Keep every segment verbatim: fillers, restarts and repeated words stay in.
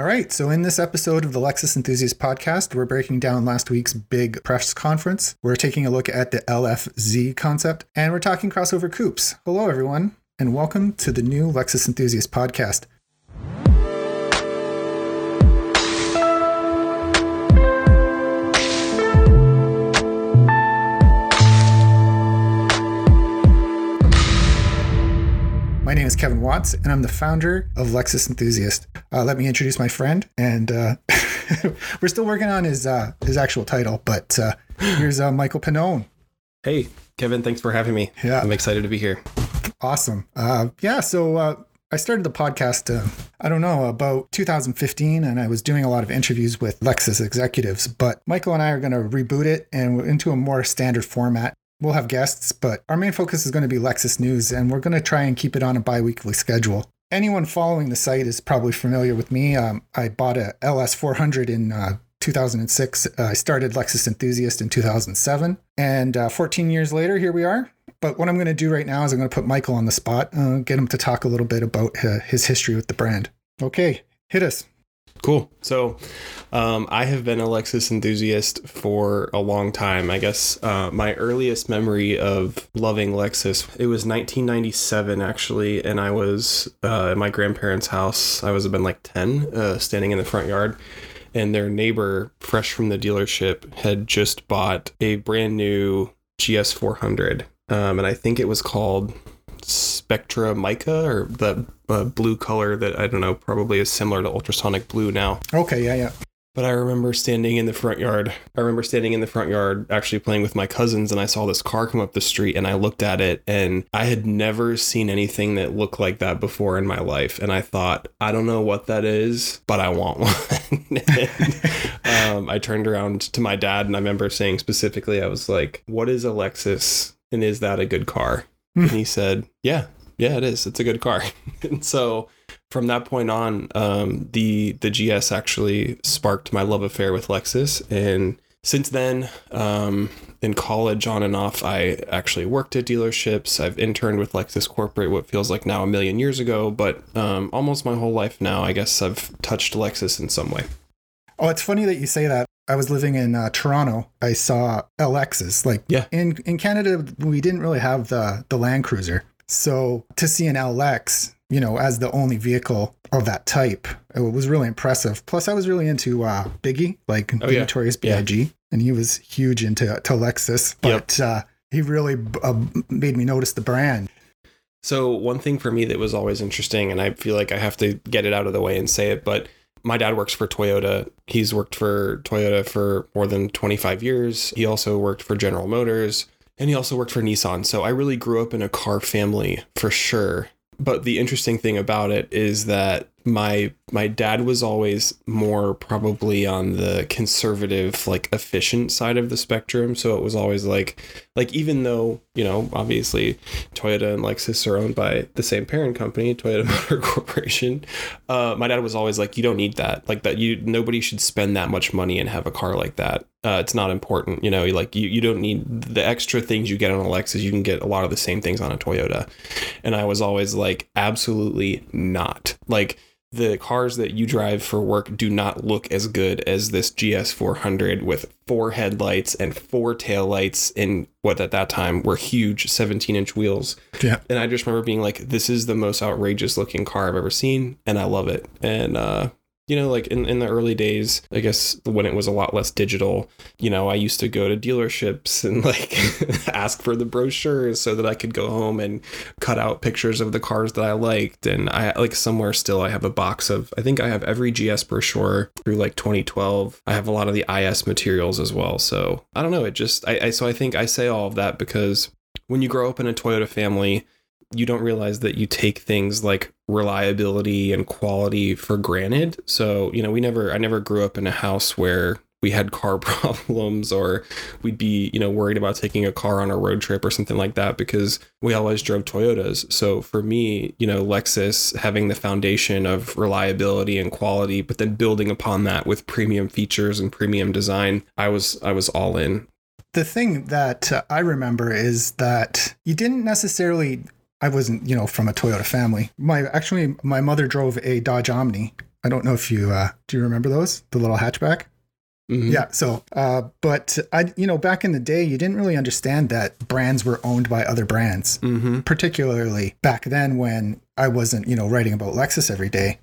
All right, so in this episode of the Lexus Enthusiast Podcast, we're breaking down last week's big press conference. We're taking a look at the L F Z concept, and we're talking crossover coupes. Hello, everyone, and welcome to the new Lexus Enthusiast Podcast. My name is Kevin Watts, and I'm the founder of Lexus Enthusiast. Uh, let me introduce my friend, and uh, we're still working on his uh, his actual title, but uh, here's uh, Michael Pannone. Hey, Kevin, thanks for having me. Yeah, I'm excited to be here. Awesome. Uh, yeah, so uh, I started the podcast, uh, I don't know, about two thousand fifteen, and I was doing a lot of interviews with Lexus executives, but Michael and I are going to reboot it and into a more standard format. We'll have guests, but our main focus is going to be Lexus news, and we're going to try and keep it on a bi-weekly schedule. Anyone following the site is probably familiar with me. Um, I bought a L S four hundred in uh, two thousand six. Uh, I started Lexus Enthusiast in two thousand seven, and uh, fourteen years later, here we are. But what I'm going to do right now is I'm going to put Michael on the spot, uh, get him to talk a little bit about uh, his history with the brand. Okay, hit us. Cool. So um, I have been a Lexus enthusiast for a long time. I guess uh, my earliest memory of loving Lexus, it was nineteen ninety-seven, actually. And I was uh, at my grandparents' house. I was been like ten, uh, standing in the front yard. And their neighbor, fresh from the dealership, had just bought a brand new G S four hundred. Um, and I think it was called Spectra mica, or that uh, blue color that I don't know, probably is similar to ultrasonic blue now. Okay, yeah, yeah. But I remember standing in the front yard. I remember standing in the front yard actually playing with my cousins, and I saw this car come up the street, and I looked at it, and I had never seen anything that looked like that before in my life. And I thought, I don't know what that is, but I want one. and, um, I turned around to my dad, and I remember saying specifically, I was like, what is a Lexus, and is that a good car? And he said, yeah, yeah, it is. It's a good car. And so from that point on, um, the the G S actually sparked my love affair with Lexus. And since then, um, in college, on and off, I actually worked at dealerships. I've interned with Lexus Corporate, what feels like now a million years ago, but um, almost my whole life now, I guess I've touched Lexus in some way. Oh, it's funny that you say that. I was living in uh, Toronto. I saw L Xs. Like yeah. in, in Canada, we didn't really have the, the Land Cruiser. So to see an L X, you know, as the only vehicle of that type, it was really impressive. Plus, I was really into uh, Biggie, like oh, yeah. Notorious B I G, yeah. And he was huge into to Lexus. But yep. uh, he really uh, made me notice the brand. So one thing for me that was always interesting, and I feel like I have to get it out of the way and say it, but my dad works for Toyota. He's worked for Toyota for more than twenty-five years. He also worked for General Motors, and he also worked for Nissan. So I really grew up in a car family for sure. But the interesting thing about it is that my my dad was always more probably on the conservative, like efficient side of the spectrum. So it was always like, like even though, you know, obviously Toyota and Lexus are owned by the same parent company, Toyota Motor Corporation. Uh, my dad was always like, you don't need that, like that. You nobody should spend that much money and have a car like that. Uh, it's not important. You know, like you, you don't need the extra things you get on a Lexus. You can get a lot of the same things on a Toyota. And I was always like, absolutely not. Like, the cars that you drive for work do not look as good as this G S four hundred with four headlights and four taillights and what at that time were huge seventeen inch wheels. Yeah. And I just remember being like, this is the most outrageous looking car I've ever seen. And I love it. And, uh, you know, like in, in the early days, I guess when it was a lot less digital, you know, I used to go to dealerships and like ask for the brochures so that I could go home and cut out pictures of the cars that I liked. And I like somewhere still I have a box of, I think I have every G S brochure through like twenty twelve. I have a lot of the I S materials as well. So I don't know. It just I, I so I think I say all of that because when you grow up in a Toyota family, you don't realize that you take things like reliability and quality for granted. So, you know, we never, I never grew up in a house where we had car problems or we'd be, you know, worried about taking a car on a road trip or something like that because we always drove Toyotas. So for me, you know, Lexus having the foundation of reliability and quality, but then building upon that with premium features and premium design, I was, I was all in. The thing that uh, I remember is that you didn't necessarily I wasn't, you know, from a Toyota family. My actually, my mother drove a Dodge Omni I don't know if you, uh, do you remember those? The little hatchback? Mm-hmm. Yeah. So, uh, but I, you know, back in the day, you didn't really understand that brands were owned by other brands, mm-hmm. particularly back then when I wasn't, you know, writing about Lexus every day.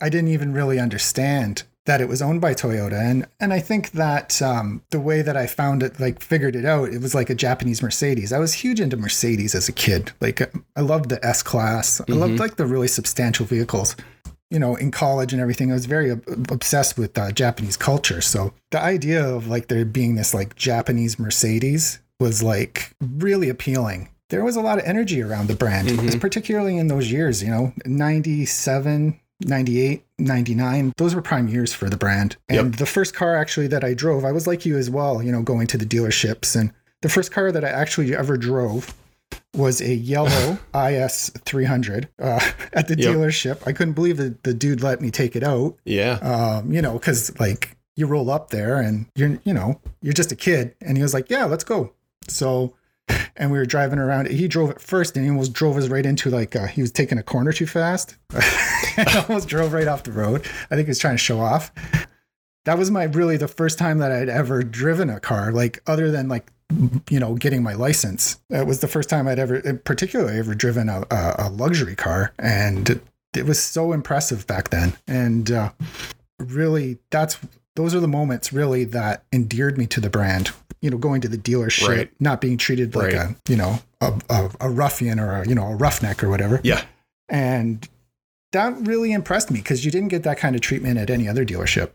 I didn't even really understand that it was owned by Toyota. And, and I think that, um, the way that I found it, like figured it out, it was like a Japanese Mercedes. I was huge into Mercedes as a kid. Like I loved the S class. Mm-hmm. I loved like the really substantial vehicles, you know, in college and everything. I was very ob- obsessed with uh, Japanese culture. So the idea of like there being this like Japanese Mercedes was like really appealing. There was a lot of energy around the brand, mm-hmm. particularly in those years, you know, ninety-seven, ninety-eight, ninety-nine, those were prime years for the brand. And yep. the first car actually that I drove, I was like you as well, you know, going to the dealerships. And the first car that I actually ever drove was a yellow I S three hundred uh, at the yep. dealership. I couldn't believe that the dude let me take it out. Yeah. Um, you know, because like you roll up there and you're, you know, you're just a kid. And he was like, yeah, let's go. So, and we were driving around. He drove it first and he almost drove us right into like, uh, he was taking a corner too fast. And almost drove right off the road. I think he was trying to show off. That was my really the first time that I'd ever driven a car, like other than like, you know, getting my license. That was the first time I'd ever, particularly ever driven a, a luxury car. And it was so impressive back then. And uh, really, that's those are the moments really that endeared me to the brand. You know, going to the dealership, right. not being treated like right. a, you know, a, a, a ruffian or a, you know, a roughneck or whatever. Yeah. And that really impressed me because you didn't get that kind of treatment at any other dealership.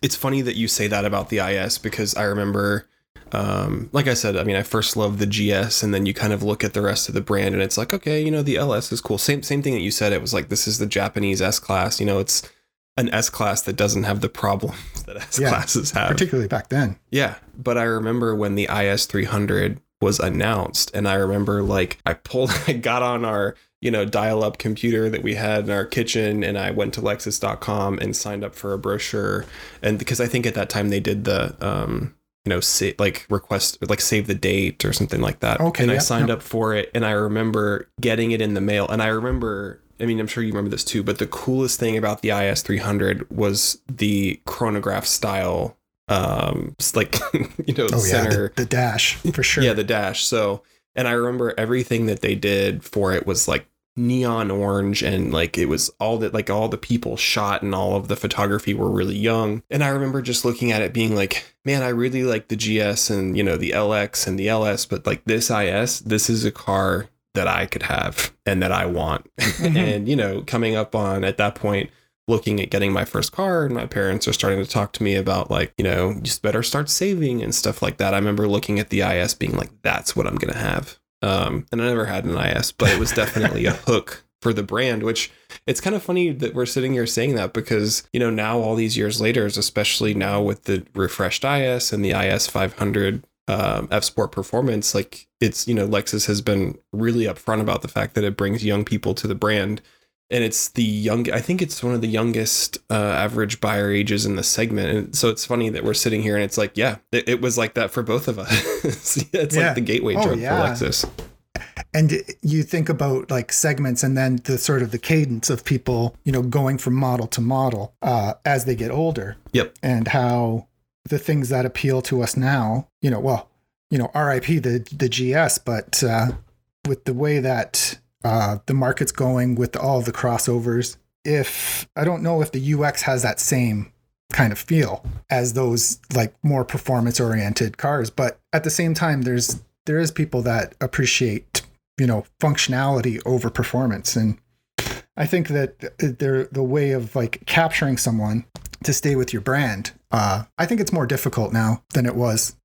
It's funny that you say that about the I S because I remember, um, like I said, I mean, I first loved the G S and then you kind of look at the rest of the brand and it's like, okay, you know, the L S is cool. Same, same thing that you said. It was like, this is the Japanese S class. You know, it's an S class that doesn't have the problems that S yeah, classes have. Particularly back then. Yeah. But I remember when the I S three hundred was announced and I remember like I pulled, I got on our, you know, dial up computer that we had in our kitchen. And I went to Lexus dot com and signed up for a brochure. And because I think at that time they did the, um, you know, sa- like request, like save the date or something like that. Okay. And yeah, I signed yeah. up for it. And I remember getting it in the mail. And I remember, I mean, I'm sure you remember this too, but the coolest thing about the I S three hundred was the chronograph style, um, like, you know, oh, center. Yeah, the, the dash for sure. Yeah. The dash. So, and I remember everything that they did for it was like neon orange and like it was all that like all the people shot and all of the photography were really young. And I remember just looking at it being like, man, I really like the G S and, you know, the L X and the L S, but like this I S, this is a car that I could have and that I want. Mm-hmm. And, you know, coming up on at that point, looking at getting my first car and my parents are starting to talk to me about like, you know, just better start saving and stuff like that. I remember looking at the I S being like, that's what I'm going to have. Um, and I never had an I S, but it was definitely a hook for the brand, which it's kind of funny that we're sitting here saying that because, you know, now all these years later, especially now with the refreshed I S and the I S five hundred um, F-Sport Performance, like it's, you know, Lexus has been really upfront about the fact that it brings young people to the brand. And it's the young, I think it's one of the youngest uh, average buyer ages in the segment. And so it's funny that we're sitting here and it's like, yeah, it, it was like that for both of us. It's yeah. like the gateway drug oh, yeah. for Lexus. And you think about like segments and then the sort of the cadence of people, you know, going from model to model uh, as they get older. Yep. And how the things that appeal to us now, you know, well, you know, R I P the, the G S, but uh, with the way that Uh, the market's going with all the crossovers. If I don't know if the U X has that same kind of feel as those like more performance oriented cars, but at the same time, there's there is people that appreciate, you know, functionality over performance, and I think that they're the way of like capturing someone to stay with your brand. Uh, I think it's more difficult now than it was.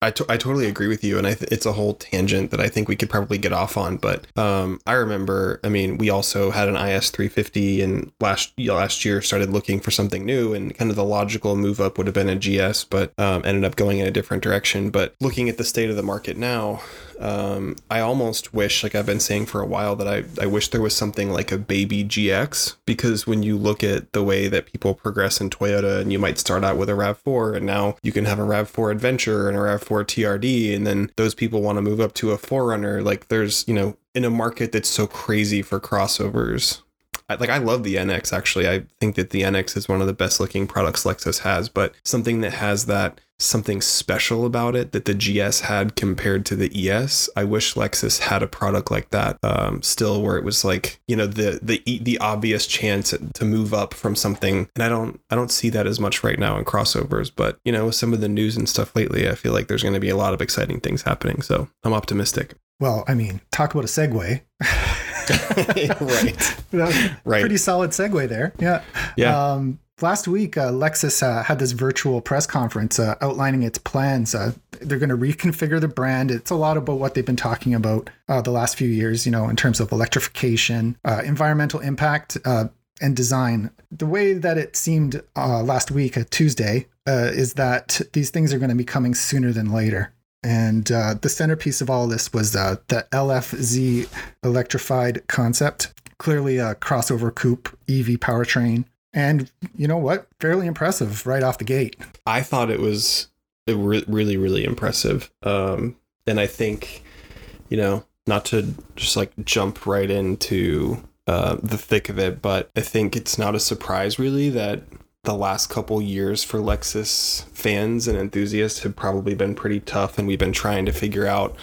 I, to- I totally agree with you. And I th- it's a whole tangent that I think we could probably get off on. But um, I remember, I mean, we also had an I S three fifty and last last year started looking for something new and kind of the logical move up would have been a G S, but um, ended up going in a different direction. But looking at the state of the market now, um, I almost wish, like I've been saying for a while, that I, I wish there was something like a baby G X, because when you look at the way that people progress in Toyota and you might start out with a RAV four and now you can have a RAV four Adventure and a RAV four for T R D, and then those people want to move up to a four runner. Like there's, you know, in a market that's so crazy for crossovers, I, like I love the N X, actually. I think that the N X is one of the best looking products Lexus has, but something that has that something special about it that the G S had compared to the E S. I wish Lexus had a product like that um, still, where it was like, you know, the the the obvious chance to move up from something. And I don't I don't see that as much right now in crossovers. But, you know, with some of the news and stuff lately, I feel like there's going to be a lot of exciting things happening. So I'm optimistic. Well, I mean, talk about a segue. Right. That right. Pretty solid segue there. Yeah. Yeah. Um, Last week, uh, Lexus uh, had this virtual press conference uh, outlining its plans. Uh, they're going to reconfigure the brand. It's a lot about what they've been talking about uh, the last few years, you know, in terms of electrification, uh, environmental impact, uh, and design. The way that it seemed uh, last week, uh, Tuesday, uh, is that these things are going to be coming sooner than later. And uh, the centerpiece of all this was uh, the L F Z electrified concept, clearly a crossover coupe E V powertrain. And you know what? Fairly impressive right off the gate. I thought it was re- really, really impressive. Um, and I think, you know, not to just like jump right into uh, the thick of it, but I think it's not a surprise really that the last couple years for Lexus fans and enthusiasts have probably been pretty tough. And we've been trying to figure out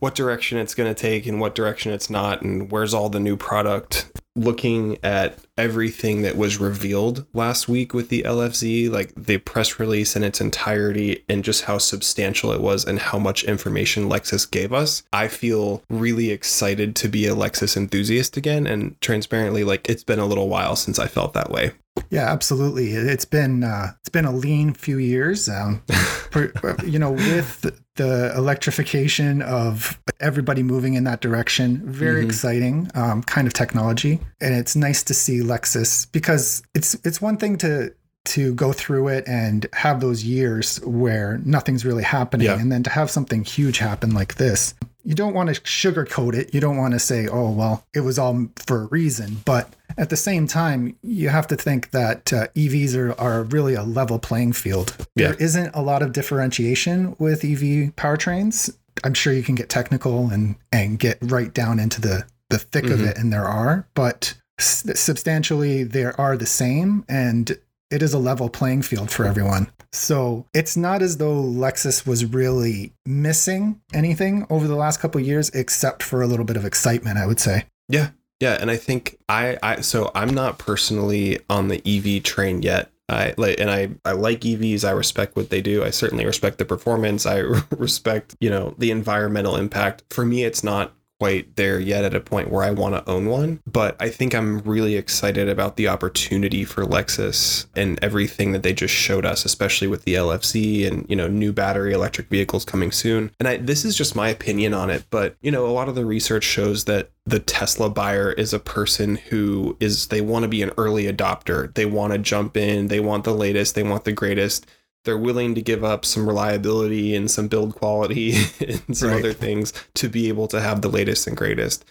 what direction it's going to take and what direction it's not. And where's all the new product? Looking at everything that was revealed last week with the L F Z, like the press release in its entirety and just how substantial it was and how much information Lexus gave us, I feel really excited to be a Lexus enthusiast again. And transparently, like it's been a little while since I felt that way. Yeah, absolutely. It's been uh, it's been a lean few years, um, per, you know, with the electrification of everybody moving in that direction. Very mm-hmm. exciting um, kind of technology. And it's nice to see Lexus, because it's it's one thing to to go through it and have those years where nothing's really happening. Yeah. And then to have something huge happen like this. You don't want to sugarcoat it. You don't want to say, oh, well, it was all for a reason. But at the same time, you have to think that uh, E Vs are, are really a level playing field. Yeah. There isn't a lot of differentiation with E V powertrains. I'm sure you can get technical and, and get right down into the, the thick mm-hmm. of it. And there are, but s- substantially, they are the same. And it is a level playing field for everyone. So it's not as though Lexus was really missing anything over the last couple of years, except for a little bit of excitement, I would say. Yeah. Yeah. And I think I, I so I'm not personally on the E V train yet. I like, and I, I like E Vs. I respect what they do. I certainly respect the performance. I respect, you know, the environmental impact. For me, it's not quite there yet at a point where I want to own one, but I think I'm really excited about the opportunity for Lexus and everything that they just showed us, especially with the L F Z and, you know, new battery electric vehicles coming soon. And I, this is just my opinion on it, but, you know, a lot of the research shows that the Tesla buyer is a person who is, they want to be an early adopter. They want to jump in. They want the latest. They want the greatest. They're willing to give up some reliability and some build quality and some right. other things to be able to have the latest and greatest.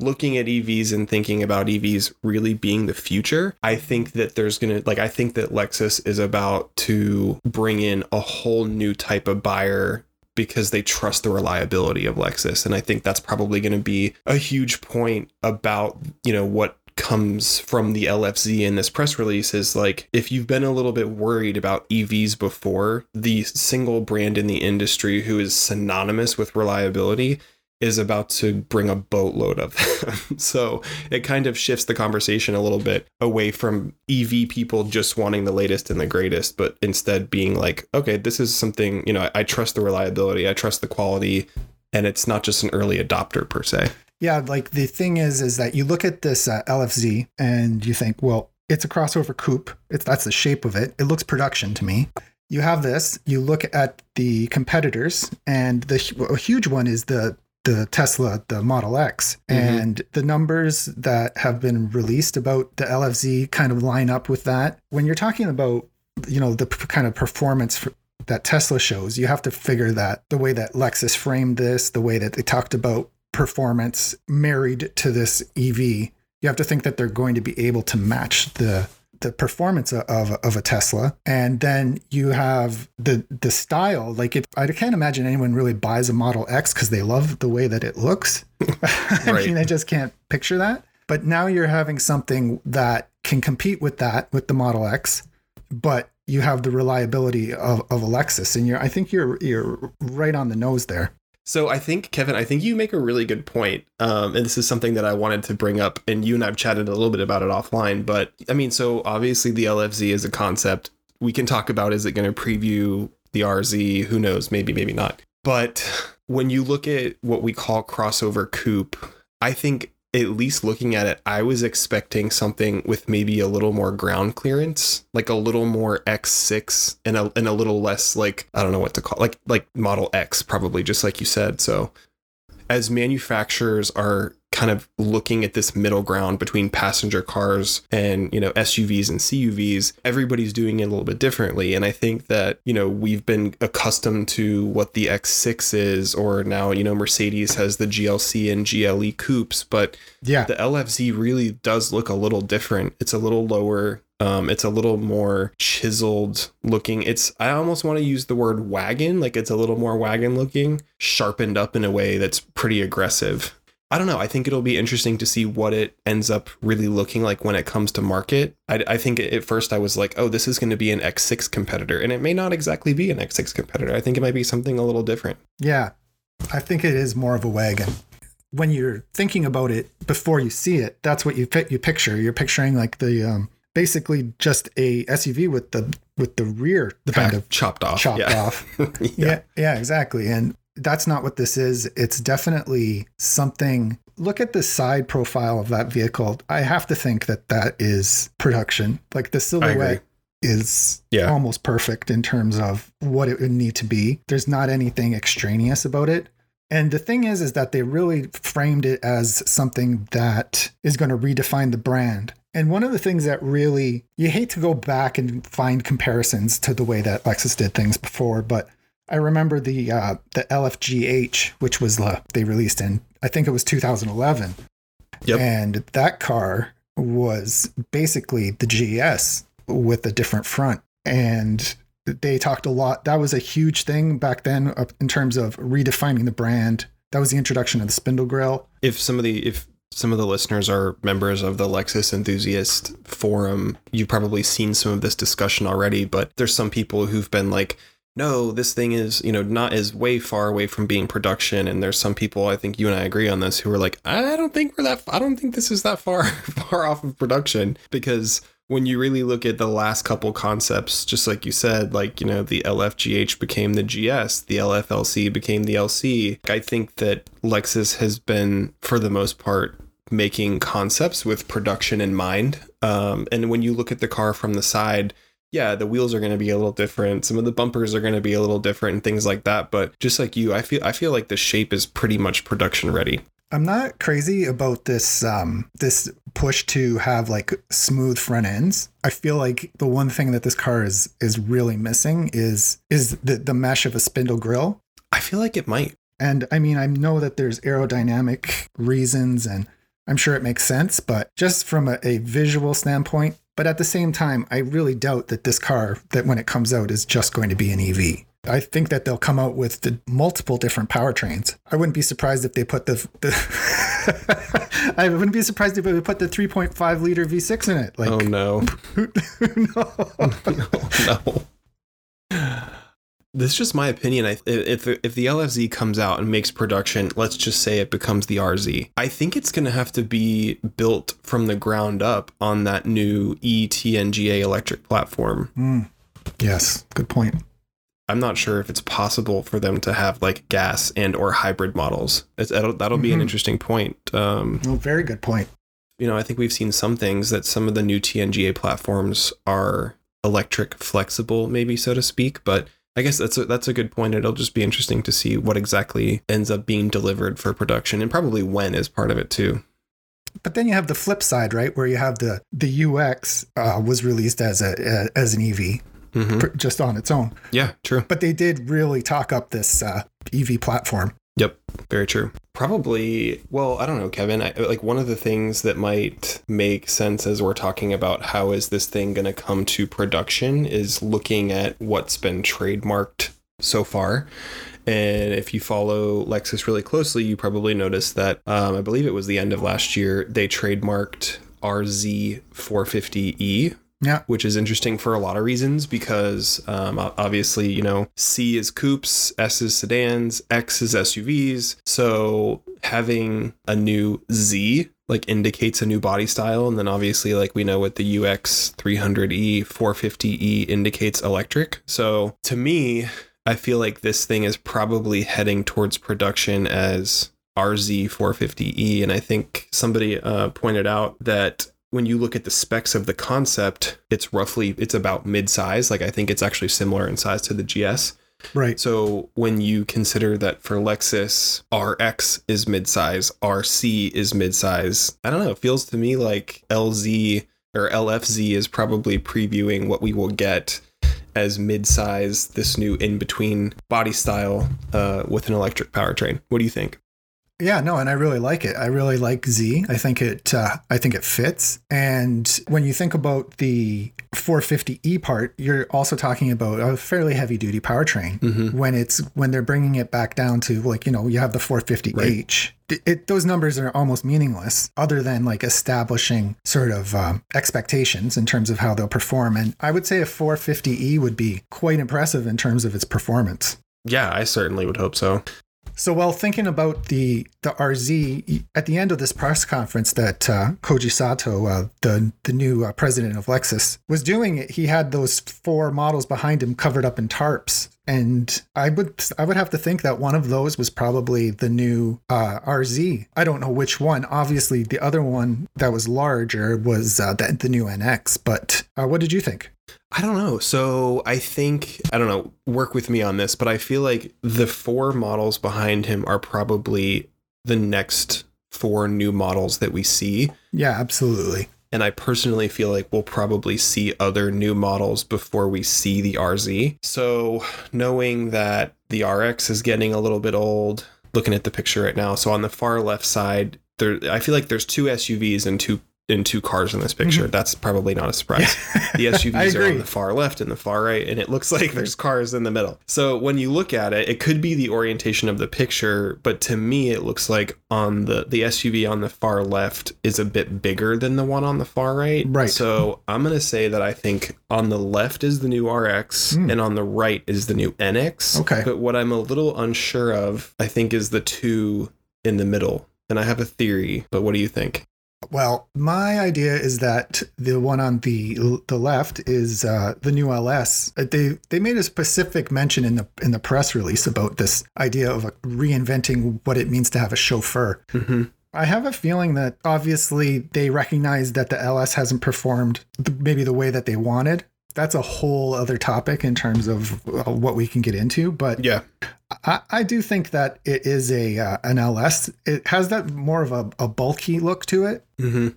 Looking at E Vs and thinking about E Vs really being the future, I think that there's going to like I think that Lexus is about to bring in a whole new type of buyer because they trust the reliability of Lexus. And I think that's probably going to be a huge point about, you know, what comes from the L F Z in this press release is like, if you've been a little bit worried about E Vs before, the single brand in the industry who is synonymous with reliability is about to bring a boatload of them. So it kind of shifts the conversation a little bit away from E V people just wanting the latest and the greatest, but instead being like, okay, this is something, you know, I, I trust the reliability, I trust the quality, and it's not just an early adopter per se. Yeah, like the thing is, is that you look at this uh, L F Z and you think, well, it's a crossover coupe. It's that's the shape of it. It looks production to me. You have this. You look at the competitors, and the a huge one is the the Tesla, the Model X, mm-hmm. and the numbers that have been released about the L F Z kind of line up with that. When you're talking about, you know, the p- kind of performance for, that Tesla shows, you have to figure that the way that Lexus framed this, the way that they talked about performance married to this E V, you have to think that they're going to be able to match the the performance of of a Tesla. And then you have the the style. Like, if I can't imagine anyone really buys a Model X because they love the way that it looks. Right. I mean, I just can't picture that. But now you're having something that can compete with that, with the Model X, but you have the reliability of, of a Lexus. And you're, I think you're you're right on the nose there. So I think, Kevin, I think you make a really good point. Um, and this is something that I wanted to bring up, and you and I've chatted a little bit about it offline. But I mean, so obviously the L F Z is a concept we can talk about. Is it going to preview the R Z? Who knows? Maybe, maybe not. But when you look at what we call crossover coupe, I think at least looking at it, I was expecting something with maybe a little more ground clearance, like a little more X six and a, and a little less like, I don't know what to call, like like Model X, probably, just like you said. So as manufacturers are kind of looking at this middle ground between passenger cars and, you know, S U Vs and C U Vs, everybody's doing it a little bit differently. And I think that, you know, we've been accustomed to what the X six is, or now, you know, Mercedes has the G L C and G L E coupes, but yeah, the L F Z really does look a little different. It's a little lower. Um, it's a little more chiseled looking. It's, I almost want to use the word wagon, like it's a little more wagon looking, sharpened up in a way that's pretty aggressive. I don't know. I think it'll be interesting to see what it ends up really looking like when it comes to market. I, I think at first I was like, oh, this is going to be an X six competitor, and it may not exactly be an X six competitor. I think it might be something a little different. Yeah, I think it is more of a wagon. When you're thinking about it before you see it, that's what you you picture. You're picturing like the um, basically just a S U V with the with the rear the kind back of chopped off, chopped yeah. off. yeah. yeah, yeah, exactly, and. That's not what this is. It's definitely something. Look at the side profile of that vehicle. I have to think that that is production. Like the silhouette is yeah. almost perfect in terms of what it would need to be. There's not anything extraneous about it. And the thing is, is that they really framed it as something that is going to redefine the brand. And one of the things that really, you hate to go back and find comparisons to the way that Lexus did things before, but I remember the uh, the L F G H, which was uh, they released in, I think it was two thousand eleven. Yep. And that car was basically the G S with a different front. And they talked a lot. That was a huge thing back then uh, in terms of redefining the brand. That was the introduction of the spindle grille. If some of the if some of the listeners are members of the Lexus Enthusiast Forum, you've probably seen some of this discussion already. But there's some people who've been like, no, this thing is, you know, not as way far away from being production. And there's some people, I think you and I agree on this, who are like, I don't think we're that, I don't think this is that far, far off of production. Because when you really look at the last couple concepts, just like you said, like, you know, the L F G H became the G S, the L F L C became the L C. I think that Lexus has been, for the most part, making concepts with production in mind. Um, and when you look at the car from the side, yeah, the wheels are going to be a little different. Some of the bumpers are going to be a little different and things like that. But just like you, I feel I feel like the shape is pretty much production ready. I'm not crazy about this um, this push to have like smooth front ends. I feel like the one thing that this car is is really missing is is the, the mesh of a spindle grille. I feel like it might. And I mean, I know that there's aerodynamic reasons and I'm sure it makes sense, but just from a, a visual standpoint. But at the same time, I really doubt that this car, that when it comes out, is just going to be an E V. I think that they'll come out with the multiple different powertrains. I wouldn't be surprised if they put the... the I wouldn't be surprised if they put the three point five liter V six in it. Like, oh, no. no. no. No. This is just my opinion. I, if, if the L F Z comes out and makes production, let's just say it becomes the R Z. I think it's going to have to be built from the ground up on that new T N G A electric platform. Mm. Yes, good point. I'm not sure if it's possible for them to have like gas and or hybrid models. It's, that'll, that'll mm-hmm. be an interesting point. Um, oh, very good point. You know, I think we've seen some things that some of the new T N G A platforms are electric flexible, maybe, so to speak, but I guess that's a, that's a good point. It'll just be interesting to see what exactly ends up being delivered for production and probably when is part of it, too. But then you have the flip side, right, where you have the the U X uh, was released as a, a as an E V mm-hmm. pr- just on its own. Yeah, true. But they did really talk up this uh, E V platform. Yep. Very true. Probably. Well, I don't know, Kevin, I, like one of the things that might make sense as we're talking about how is this thing going to come to production is looking at what's been trademarked so far. And if you follow Lexus really closely, you probably noticed that um, I believe it was the end of last year, they trademarked R Z four fifty e. Yeah. Which is interesting for a lot of reasons, because um, obviously, you know, C is coupes, S is sedans, X is S U Vs. So having a new Z like indicates a new body style. And then obviously, like we know what the U X three hundred e, four fifty e indicates electric. So to me, I feel like this thing is probably heading towards production as R Z four fifty e. And I think somebody uh, pointed out that when you look at the specs of the concept, it's roughly, it's about mid-size. Like, I think it's actually similar in size to the G S. Right. So when you consider that for Lexus, R X is mid-size, R C is mid-size, I don't know, it feels to me like L Z or L F Z is probably previewing what we will get as mid-size, this new in-between body style uh, with an electric powertrain. What do you think? Yeah, no, and I really like it. I really like Z. I think it uh, I think it fits. And when you think about the four fifty e part, you're also talking about a fairly heavy duty powertrain. Mm-hmm. When it's when they're bringing it back down to, like, you know, you have the four fifty h. Right. It, it, those numbers are almost meaningless other than like establishing sort of um, expectations in terms of how they'll perform. And I would say a four fifty e would be quite impressive in terms of its performance. Yeah, I certainly would hope so. So while thinking about the the R Z, at the end of this press conference that uh, Koji Sato, uh, the, the new uh, president of Lexus, was doing, it, he had those four models behind him covered up in tarps. And I would I would have to think that one of those was probably the new uh, R Z. I don't know which one. Obviously, the other one that was larger was uh, the, the new N X. But uh, what did you think? I don't know. So I think, I don't know, work with me on this, but I feel like the four models behind him are probably the next four new models that we see. Yeah, absolutely. And I personally feel like we'll probably see other new models before we see the R Z. So knowing that the R X is getting a little bit old, looking at the picture right now. So on the far left side, there, I feel like there's two S U Vs and two in two cars in this picture. Mm-hmm. That's probably not a surprise. The S U Vs are on the far left and the far right, and it looks like there's cars in the middle. So when you look at it, it could be the orientation of the picture, but to me, it looks like on the, the S U V on the far left is a bit bigger than the one on the far right. Right. So I'm going to say that I think on the left is the new R X mm. and on the right is the new N X. Okay. But what I'm a little unsure of, I think, is the two in the middle. And I have a theory, but what do you think? Well, my idea is that the one on the the left is uh, the new L S. They they made a specific mention in the in the press release about this idea of reinventing what it means to have a chauffeur. Mm-hmm. I have a feeling that obviously they recognize that the L S hasn't performed maybe the way that they wanted. That's a whole other topic in terms of what we can get into. But yeah, I, I do think that it is a uh, an L S. It has that more of a, a bulky look to it. Mm-hmm.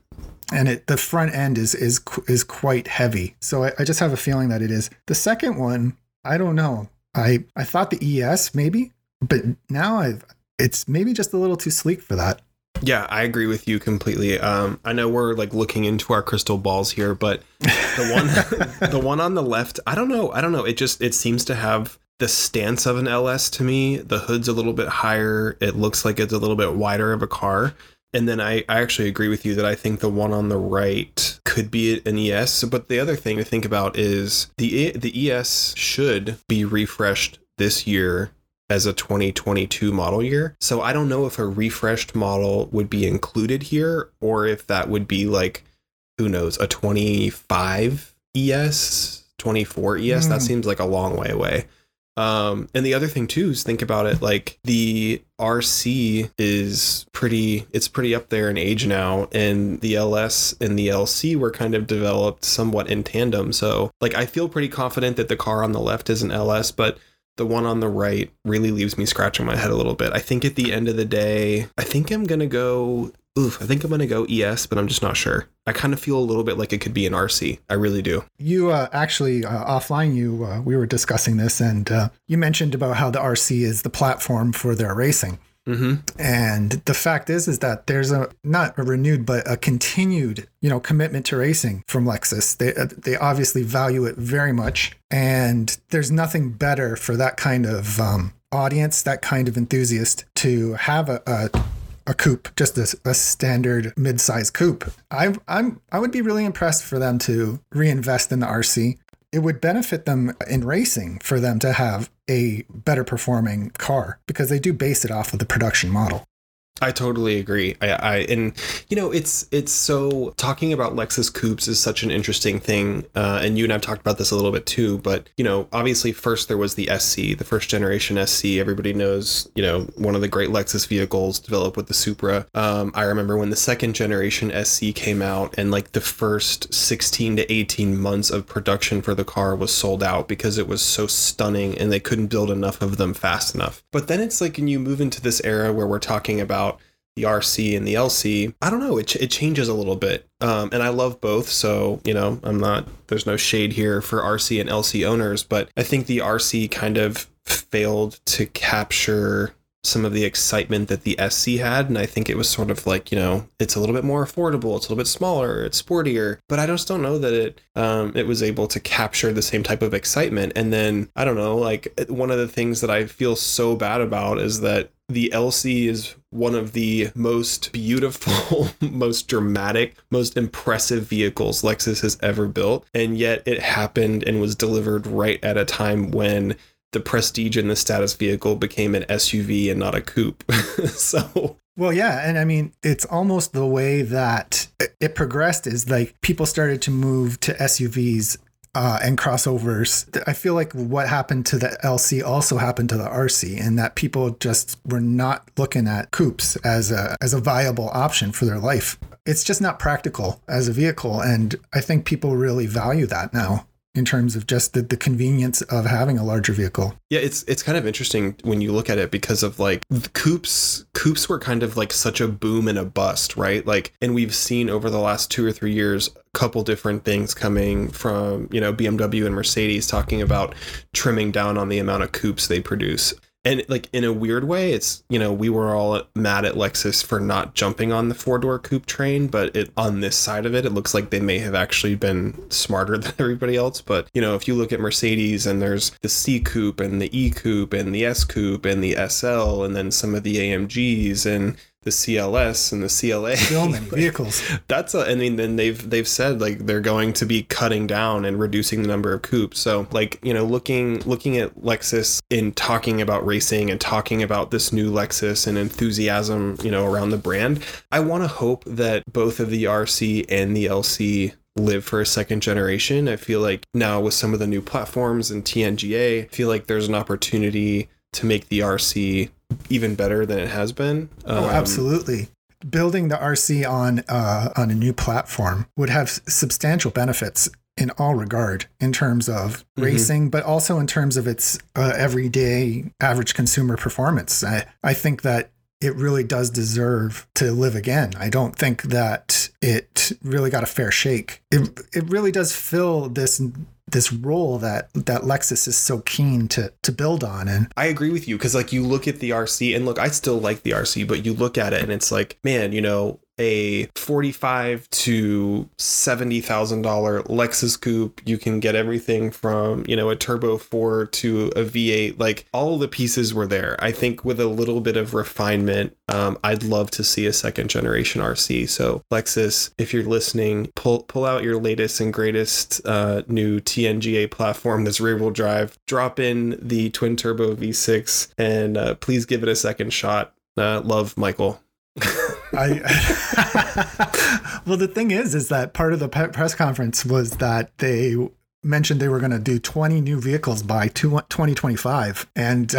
And it, the front end is is is quite heavy. So I, I just have a feeling that it is. The second one, I don't know. I, I thought the E S maybe, but now I've it's maybe just a little too sleek for that. Yeah, I agree with you completely. Um, I know we're like looking into our crystal balls here, but the one the one on the left, I don't know. I don't know. It just it seems to have the stance of an L S to me. The hood's a little bit higher. It looks like it's a little bit wider of a car. And then I, I actually agree with you that I think the one on the right could be an E S. But the other thing to think about is the the E S should be refreshed this year as a twenty twenty-two model year. So I don't know if a refreshed model would be included here or if that would be like, who knows, a twenty-five E S, twenty-four E S. Mm. That seems like a long way away. Um, and the other thing too is think about it, like the R C is pretty, it's pretty up there in age now, and the L S and the L C were kind of developed somewhat in tandem. So like, I feel pretty confident that the car on the left is an L S, but the one on the right really leaves me scratching my head a little bit. I think at the end of the day, I think I'm going to go, oof, I think I'm going to go E S, but I'm just not sure. I kind of feel a little bit like it could be an R C. I really do. You uh, actually uh, offline, you uh, we were discussing this and uh, you mentioned about how the R C is the platform for their racing. Mm-hmm. And the fact is, is that there's a not a renewed, but a continued, you know, commitment to racing from Lexus. They they obviously value it very much, and there's nothing better for that kind of um, audience, that kind of enthusiast, to have a. a A coupe, just a, a standard mid-size coupe. I, I'm, I would be really impressed for them to reinvest in the R C. It would benefit them in racing for them to have a better performing car because they do base it off of the production model. I totally agree. I, I and you know it's it's so talking about Lexus coupes is such an interesting thing, uh, and you and I've talked about this a little bit too. But you know, obviously, first there was the S C, the first generation S C. Everybody knows, you know, one of the great Lexus vehicles developed with the Supra. Um, I remember when the second generation S C came out, and like the first sixteen to eighteen months of production for the car was sold out because it was so stunning, and they couldn't build enough of them fast enough. But then it's like, and you move into this era where we're talking about the R C and the L C. I don't know. It, it changes a little bit. Um, and I love both. So, you know, I'm not, there's no shade here for R C and L C owners, but I think the R C kind of failed to capture some of the excitement that the S C had. And I think it was sort of like, you know, it's a little bit more affordable. It's a little bit smaller. It's sportier. But I just don't know that it um, it was able to capture the same type of excitement. And then, I don't know, like one of the things that I feel so bad about is that the L C is one of the most beautiful, most dramatic, most impressive vehicles Lexus has ever built. And yet it happened and was delivered right at a time when the prestige and the status vehicle became an S U V and not a coupe. So, well, yeah. And I mean, it's almost the way that it progressed is like people started to move to S U Vs Uh, and crossovers. I feel like what happened to the L C also happened to the R C, and that people just were not looking at coupes as a as a viable option for their life. It's just not practical as a vehicle, and I think people really value that now in terms of just the, the convenience of having a larger vehicle. Yeah, it's it's kind of interesting when you look at it because of like the coupes. Coupes were kind of like such a boom and a bust, right? Like, and we've seen over the last two or three years couple different things coming from, you know, B M W and Mercedes talking about trimming down on the amount of coupes they produce. And like in a weird way, it's, you know, we were all mad at Lexus for not jumping on the four door coupe train. But it, on this side of it, it looks like they may have actually been smarter than everybody else. But, you know, if you look at Mercedes and there's the C coupe and the E coupe and the S coupe and the S L and then some of the A M Gs and the C L S and the C L A, so many vehicles. That's a, I mean, then they've they've said like they're going to be cutting down and reducing the number of coupes. So like, you know, looking looking at Lexus in talking about racing and talking about this new Lexus and enthusiasm, you know, around the brand, I want to hope that both of the R C and the L C live for a second generation. I feel like now with some of the new platforms and T N G A, I feel like there's an opportunity to make the R C even better than it has been. Um, oh, absolutely. Building the R C on uh, on a new platform would have substantial benefits in all regard in terms of mm-hmm. racing, but also in terms of its uh, everyday average consumer performance. I, I think that it really does deserve to live again. I don't think that it really got a fair shake. It it really does fill this this role that that Lexus is so keen to to build on. And I agree with you because like you look at the R C and look, I still like the R C, but you look at it and it's like, man, you know, a forty-five to seventy thousand dollars Lexus coupe, you can get everything from, you know, a turbo four to a V eight. Like all the pieces were there. I think with a little bit of refinement, um, I'd love to see a second generation R C. So Lexus, if you're listening, pull pull out your latest and greatest uh, new T N G A platform that's rear wheel drive. Drop in the twin turbo V six and uh, please give it a second shot. Uh, love, Michael. I, well, the thing is, is that part of the pe- press conference was that they mentioned they were going to do twenty new vehicles by twenty twenty-five. And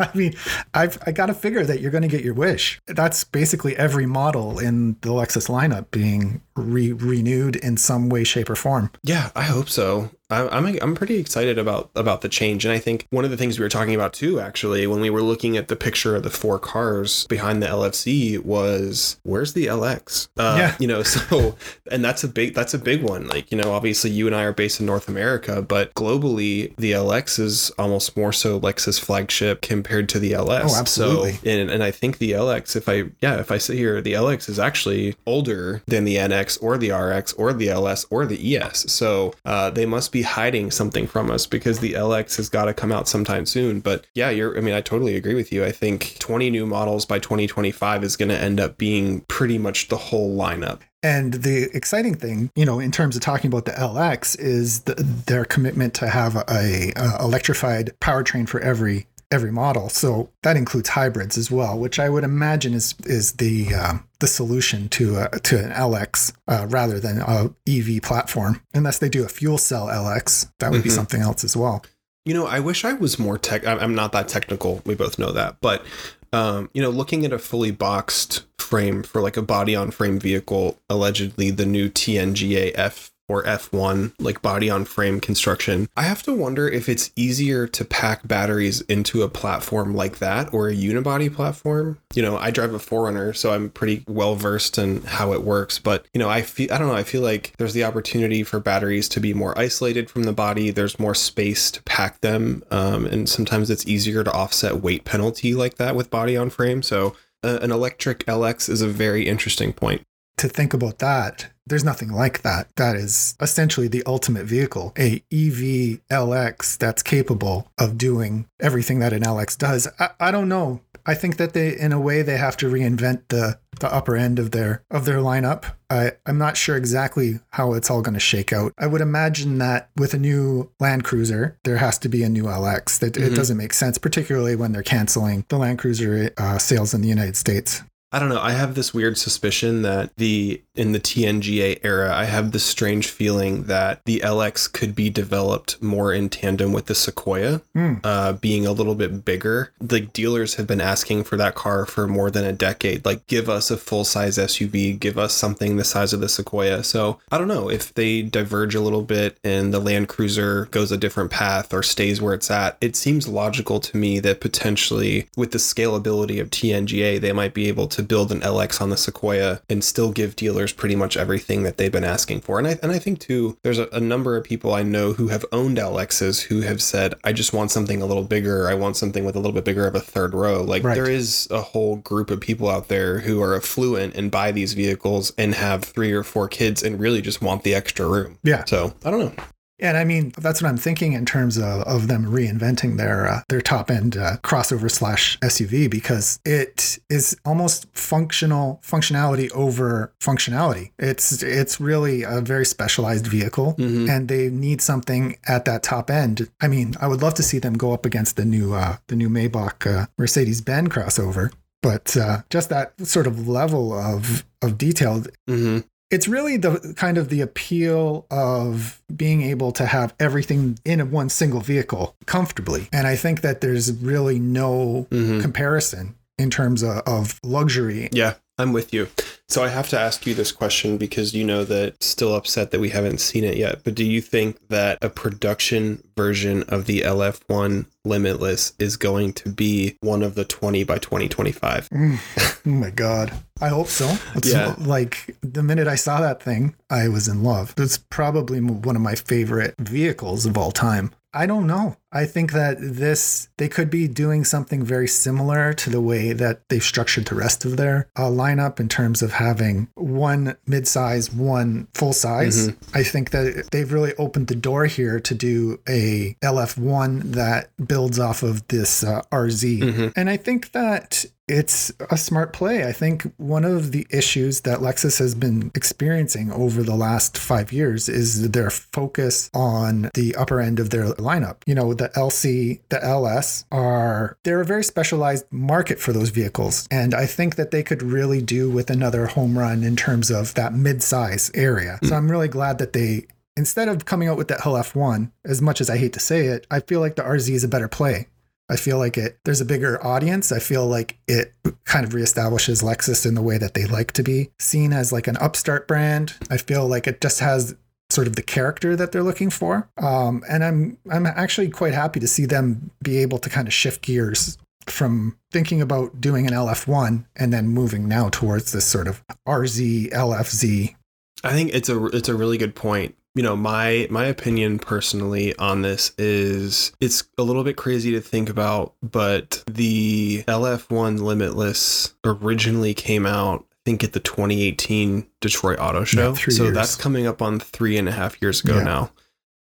I mean, I've I got to figure that you're going to get your wish. That's basically every model in the Lexus lineup being re- renewed in some way, shape or form. Yeah, I hope so. I'm I'm pretty excited about about the change. And I think one of the things we were talking about too, actually, when we were looking at the picture of the four cars behind the L F Z was, where's the L X? Uh, yeah. You know, so, and that's a big, that's a big one. Like, you know, obviously you and I are based in North America, but globally the L X is almost more so Lexus flagship compared to the L S. Oh, absolutely. So, and, and I think the L X, if I, yeah, if I sit here, the L X is actually older than the N X or the R X or the L S or the E S. So uh, they must be hiding something from us because the L X has got to come out sometime soon. But yeah, you're, I mean, I totally agree with you. I think twenty new models by twenty twenty-five is going to end up being pretty much the whole lineup. And the exciting thing, you know, in terms of talking about the L X is the, their commitment to have a, a electrified powertrain for every every model. So that includes hybrids as well, which I would imagine is is the um, the solution to a, to an L X uh, rather than a E V platform, unless they do a fuel cell L X. That would mm-hmm. be something else as well. You know, I wish I was more tech. I'm not that technical. We both know that, but. Um, you know, looking at a fully boxed frame for like a body on frame vehicle, allegedly the new T N G A F or F one, like body on frame construction. I have to wonder if it's easier to pack batteries into a platform like that or a unibody platform. You know, I drive a four runner, so I'm pretty well versed in how it works. But, you know, I feel I don't know. I feel like there's the opportunity for batteries to be more isolated from the body. There's more space to pack them. Um, and sometimes it's easier to offset weight penalty like that with body on frame. So uh, an electric L X is a very interesting point. To think about that, there's nothing like that. That is essentially the ultimate vehicle, a E V L X that's capable of doing everything that an L X does. I, I don't know. I think that they, in a way, they have to reinvent the, the upper end of their of their lineup. I, I'm not sure exactly how it's all going to shake out. I would imagine that with a new Land Cruiser, there has to be a new L X. That mm-hmm. It doesn't make sense, particularly when they're canceling the Land Cruiser uh, sales in the United States. I don't know. I have this weird suspicion that the in the T N G A era, I have this strange feeling that the L X could be developed more in tandem with the Sequoia, mm. uh, being a little bit bigger. The dealers have been asking for that car for more than a decade. Like, give us a full size S U V, give us something the size of the Sequoia. So I don't know if they diverge a little bit and the Land Cruiser goes a different path or stays where it's at. It seems logical to me that potentially with the scalability of T N G A, they might be able to build an L X on the Sequoia and still give dealers pretty much everything that they've been asking for. And I and I think too, there's a, a number of people I know who have owned L Xs who have said, I just want something a little bigger. I want something with a little bit bigger of a third row. Like right. There is a whole group of people out there who are affluent and buy these vehicles and have three or four kids and really just want the extra room. Yeah. So I don't know. And I mean, that's what I'm thinking in terms of, of them reinventing their uh, their top end uh, crossover slash S U V, because it is almost functional functionality over functionality. It's it's really a very specialized vehicle, mm-hmm. and they need something at that top end. I mean, I would love to see them go up against the new uh, the new Maybach uh, Mercedes-Benz crossover, but uh, just that sort of level of of detail. Mm-hmm. It's really the kind of the appeal of being able to have everything in one single vehicle comfortably. And I think that there's really no mm-hmm. comparison in terms of, of luxury. Yeah, I'm with you. So I have to ask you this question because you know that it's still upset that we haven't seen it yet. But do you think that a production version of the L F one Limitless is going to be one of the twenty by twenty twenty-five? Mm. Oh my God. I hope so. It's yeah. Like the minute I saw that thing, I was in love. It's probably one of my favorite vehicles of all time. I don't know. I think that this, they could be doing something very similar to the way that they've structured the rest of their uh, lineup in terms of having one mid-size, one full size. Mm-hmm. I think that they've really opened the door here to do a L F one that builds off of this uh, R Z. Mm-hmm. And I think that it's a smart play. I think one of the issues that Lexus has been experiencing over the last five years is their focus on the upper end of their lineup. You know, the L C, the L S are, they're a very specialized market for those vehicles. And I think that they could really do with another home run in terms of that mid-size area. So I'm really glad that they, instead of coming out with the L F one, as much as I hate to say it, I feel like the R Z is a better play. I feel like it, there's a bigger audience. I feel like it kind of reestablishes Lexus in the way that they like to be seen as like an upstart brand. I feel like it just has sort of the character that they're looking for. Um, and I'm I'm actually quite happy to see them be able to kind of shift gears from thinking about doing an L F one and then moving now towards this sort of R Z, L F Z. I think it's a it's a really good point. You know, my my opinion personally on this is it's a little bit crazy to think about, but the L F one Limitless originally came out, I think, at the twenty eighteen Detroit Auto Show. Yeah, so years. That's coming up on three and a half years ago yeah. now.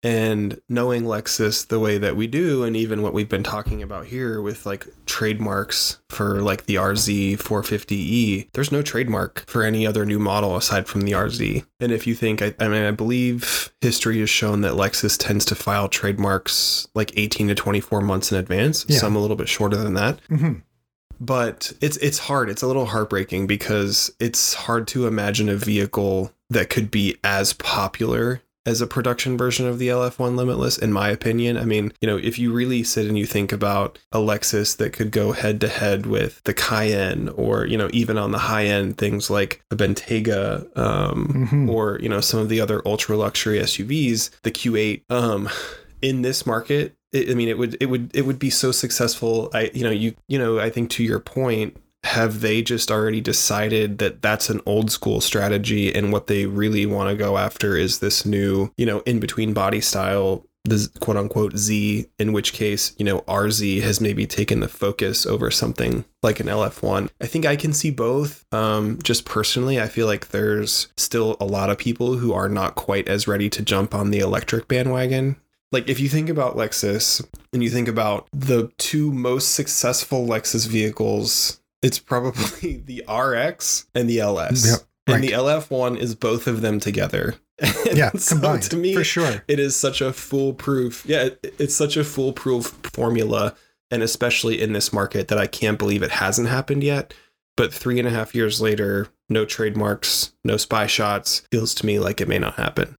And knowing Lexus the way that we do, and even what we've been talking about here with like trademarks for like the R Z four fifty E, there's no trademark for any other new model aside from the R Z. And if you think, I, I mean, I believe history has shown that Lexus tends to file trademarks like eighteen to twenty-four months in advance, yeah. some a little bit shorter than that. Mm-hmm. But it's it's hard. It's a little heartbreaking because it's hard to imagine a vehicle that could be as popular as a production version of the L F one Limitless, in my opinion. I mean, you know, if you really sit and you think about a Lexus that could go head to head with the Cayenne, or, you know, even on the high end, things like a Bentayga, um, mm-hmm. or, you know, some of the other ultra luxury S U Vs, the Q eight, um, in this market, it, I mean, it would it would it would be so successful. I, you know, you, you know, I think to your point, have they just already decided that that's an old school strategy, and what they really want to go after is this new, you know, in between body style, the quote unquote Z, in which case, you know, R Z has maybe taken the focus over something like an L F one. I think I can see both. Um, just personally, I feel like there's still a lot of people who are not quite as ready to jump on the electric bandwagon. Like, if you think about Lexus and you think about the two most successful Lexus vehicles, it's probably the R X and the L S. Yep, right. And the L F one is both of them together. Yeah, so combined, to me, for sure. It is such a foolproof. Yeah, it's such a foolproof formula. And especially in this market, that I can't believe it hasn't happened yet. But three and a half years later, no trademarks, no spy shots, feels to me like it may not happen.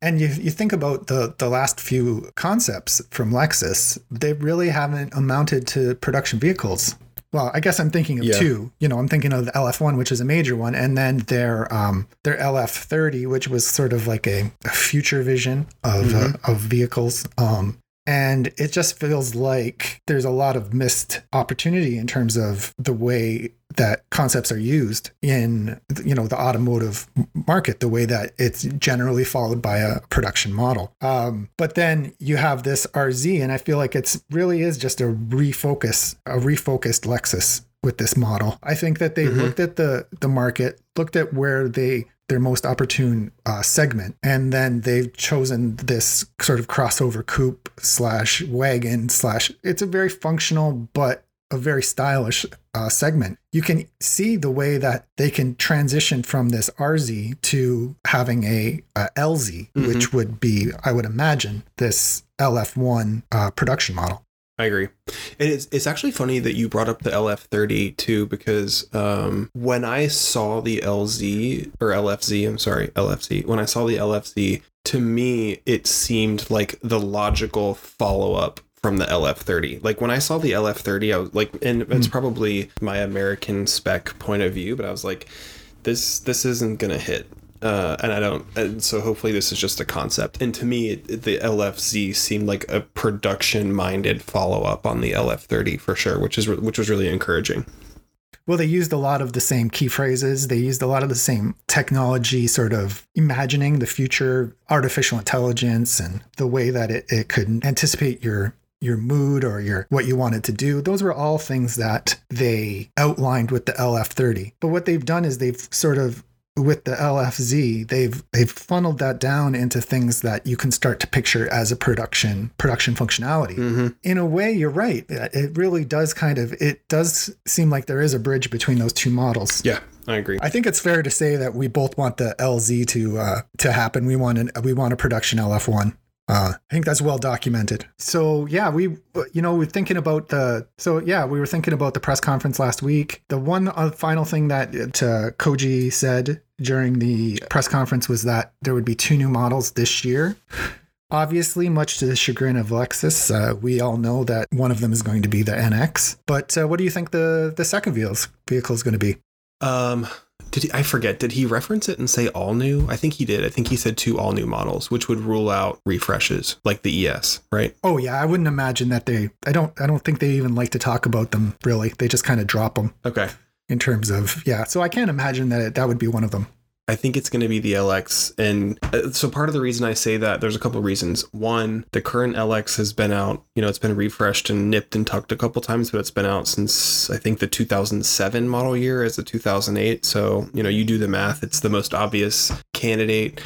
And you you think about the, the last few concepts from Lexus, they really haven't amounted to production vehicles. Well, I guess I'm thinking of yeah. two. You know, I'm thinking of the L F one, which is a major one, and then their um, their L F thirty, which was sort of like a, a future vision of mm-hmm. uh, of vehicles. Um, and it just feels like there's a lot of missed opportunity in terms of the way that concepts are used in, you know, the automotive market, the way that it's generally followed by a production model. Um, but then you have this R Z, and I feel like it's really is just a refocus, a refocused Lexus with this model. I think that they mm-hmm. looked at the the market, looked at where they their most opportune uh, segment, and then they've chosen this sort of crossover coupe slash wagon slash. It's a very functional but a very stylish uh, segment. You can see the way that they can transition from this R Z to having a, a L Z, mm-hmm. which would be, I would imagine, this L F one uh, production model. I agree. And it's, it's actually funny that you brought up the L F thirty too, because um, when I saw the LZ or LFZ, I'm sorry, LFZ, when I saw the L F Z, to me, it seemed like the logical follow up from the L F thirty. Like, when I saw the L F thirty, I was like, and that's probably my American spec point of view, but I was like, this, this isn't going to hit. Uh, and I don't, and so hopefully this is just a concept. And to me, it, the L F Z seemed like a production-minded follow-up on the L F thirty for sure, which is which was really encouraging. Well, they used a lot of the same key phrases. They used a lot of the same technology, sort of imagining the future, artificial intelligence, and the way that it, it could anticipate your your mood or your what you wanted to do. Those were all things that they outlined with the L F thirty. But what they've done is they've sort of, with the L F Z, they've they've funneled that down into things that you can start to picture as a production production functionality. Mm-hmm. In a way, you're right. It really does kind of, it does seem like there is a bridge between those two models. Yeah, I agree. I think it's fair to say that we both want the L Z to uh, to happen. We want an we want a production L F one. Uh, I think that's well documented. So yeah, we, you know, we're thinking about the, so yeah, we were thinking about the press conference last week. The one uh, final thing that uh, Koji said during the press conference was that there would be two new models this year. Obviously, much to the chagrin of Lexus, uh, we all know that one of them is going to be the N X. But uh, what do you think the, the second vehicle is going to be? Um, Did he, I forget, did he reference it and say all new? I think he did. I think he said two all new models, which would rule out refreshes like the E S, right? Oh yeah. I wouldn't imagine that they, I don't, I don't think they even like to talk about them really. They just kind of drop them. Okay. In terms of, yeah. So I can't imagine that it, that would be one of them. I think it's going to be the L X. And so part of the reason I say that, there's a couple of reasons. One, the current L X has been out, you know, it's been refreshed and nipped and tucked a couple times, but it's been out since I think the two thousand seven model year as the two thousand eight. So, you know, you do the math. It's the most obvious candidate.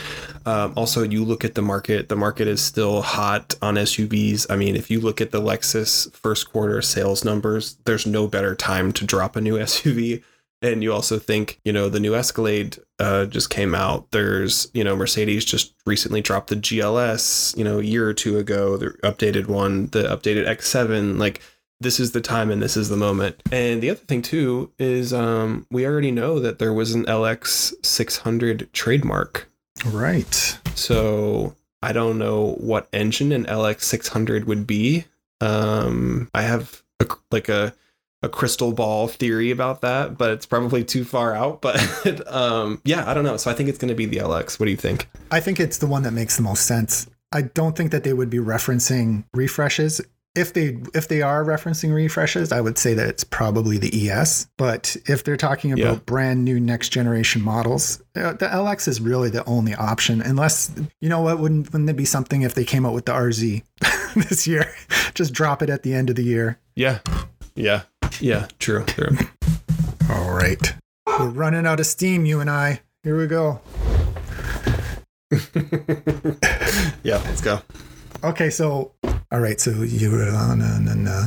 Um, also, you look at the market. The market is still hot on S U Vs. I mean, if you look at the Lexus first quarter sales numbers, there's no better time to drop a new S U V. And you also think, you know, the new Escalade uh, just came out. There's, you know, Mercedes just recently dropped the G L S, you know, a year or two ago, the updated one, the updated X seven. Like, this is the time and this is the moment. And the other thing, too, is um, we already know that there was an L X six hundred trademark. Right. So I don't know what engine an L X six hundred would be. Um, I have a, like a. a crystal ball theory about that, but it's probably too far out. But um, yeah, I don't know. So I think it's going to be the L X. What do you think? I think it's the one that makes the most sense. I don't think that they would be referencing refreshes. If they if they are referencing refreshes, I would say that it's probably the E S. But if they're talking about yeah. brand new next generation models, the L X is really the only option. Unless, you know what, wouldn't, wouldn't it be something if they came out with the R Z this year? Just drop it at the end of the year. Yeah. Yeah. Yeah, true, true. All right. We're running out of steam, you and I. Here we go. Yeah, let's go. Okay, so, all right, so you were on and, uh,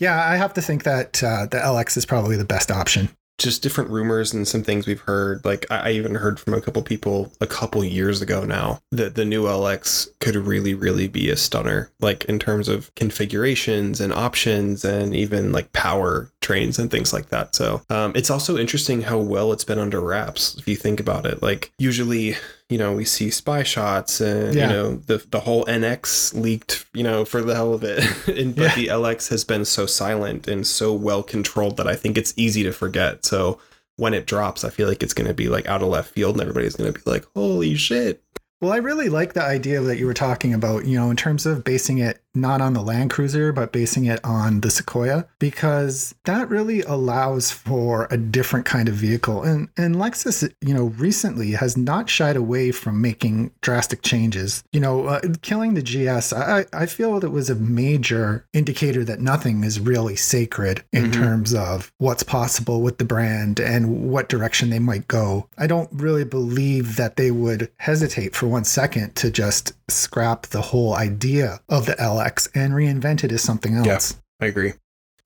yeah, I have to think that uh, the L X is probably the best option. Just different rumors and some things we've heard. Like, I even heard from a couple people a couple years ago now that the new L X could really, really be a stunner, like in terms of configurations and options and even like power trains and things like that. So um, it's also interesting how well it's been under wraps. If you think about it, like usually, you know, we see spy shots and, yeah. you know, the the whole N X leaked, you know, for the hell of it. and But yeah. the L X has been so silent and so well controlled that I think it's easy to forget. So when it drops, I feel like it's going to be like out of left field and everybody's going to be like, holy shit. Well, I really like the idea that you were talking about, you know, in terms of basing it not on the Land Cruiser, but basing it on the Sequoia, because that really allows for a different kind of vehicle. And and Lexus, you know, recently has not shied away from making drastic changes. You know, uh, killing the G S, I, I feel that was a major indicator that nothing is really sacred in mm-hmm. terms of what's possible with the brand and what direction they might go. I don't really believe that they would hesitate for one second to just scrap the whole idea of the L X and reinvent it as something else. Yeah, I agree.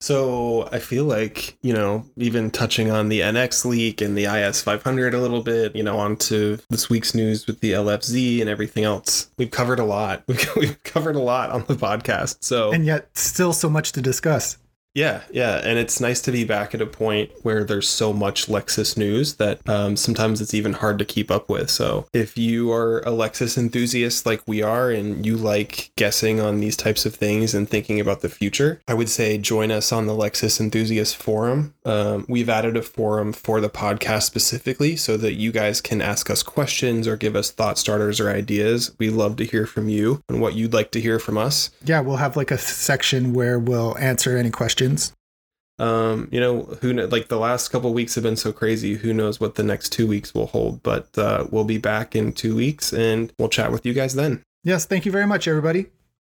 So I feel like, you know, even touching on the N X leak and the I S five hundred a little bit, you know, onto this week's news with the L F Z and everything else, we've covered a lot. We've covered a lot on the podcast. So and yet still so much to discuss. Yeah, yeah. And it's nice to be back at a point where there's so much Lexus news that um, sometimes it's even hard to keep up with. So if you are a Lexus enthusiast like we are and you like guessing on these types of things and thinking about the future, I would say join us on the Lexus Enthusiast Forum. Um, we've added a forum for the podcast specifically so that you guys can ask us questions or give us thought starters or ideas. We love to hear from you and what you'd like to hear from us. Yeah, we'll have like a section where we'll answer any questions. Um, you know, who know, like the last couple of weeks have been so crazy. Who knows what the next two weeks will hold, but uh, we'll be back in two weeks and we'll chat with you guys then. Yes. Thank you very much, everybody.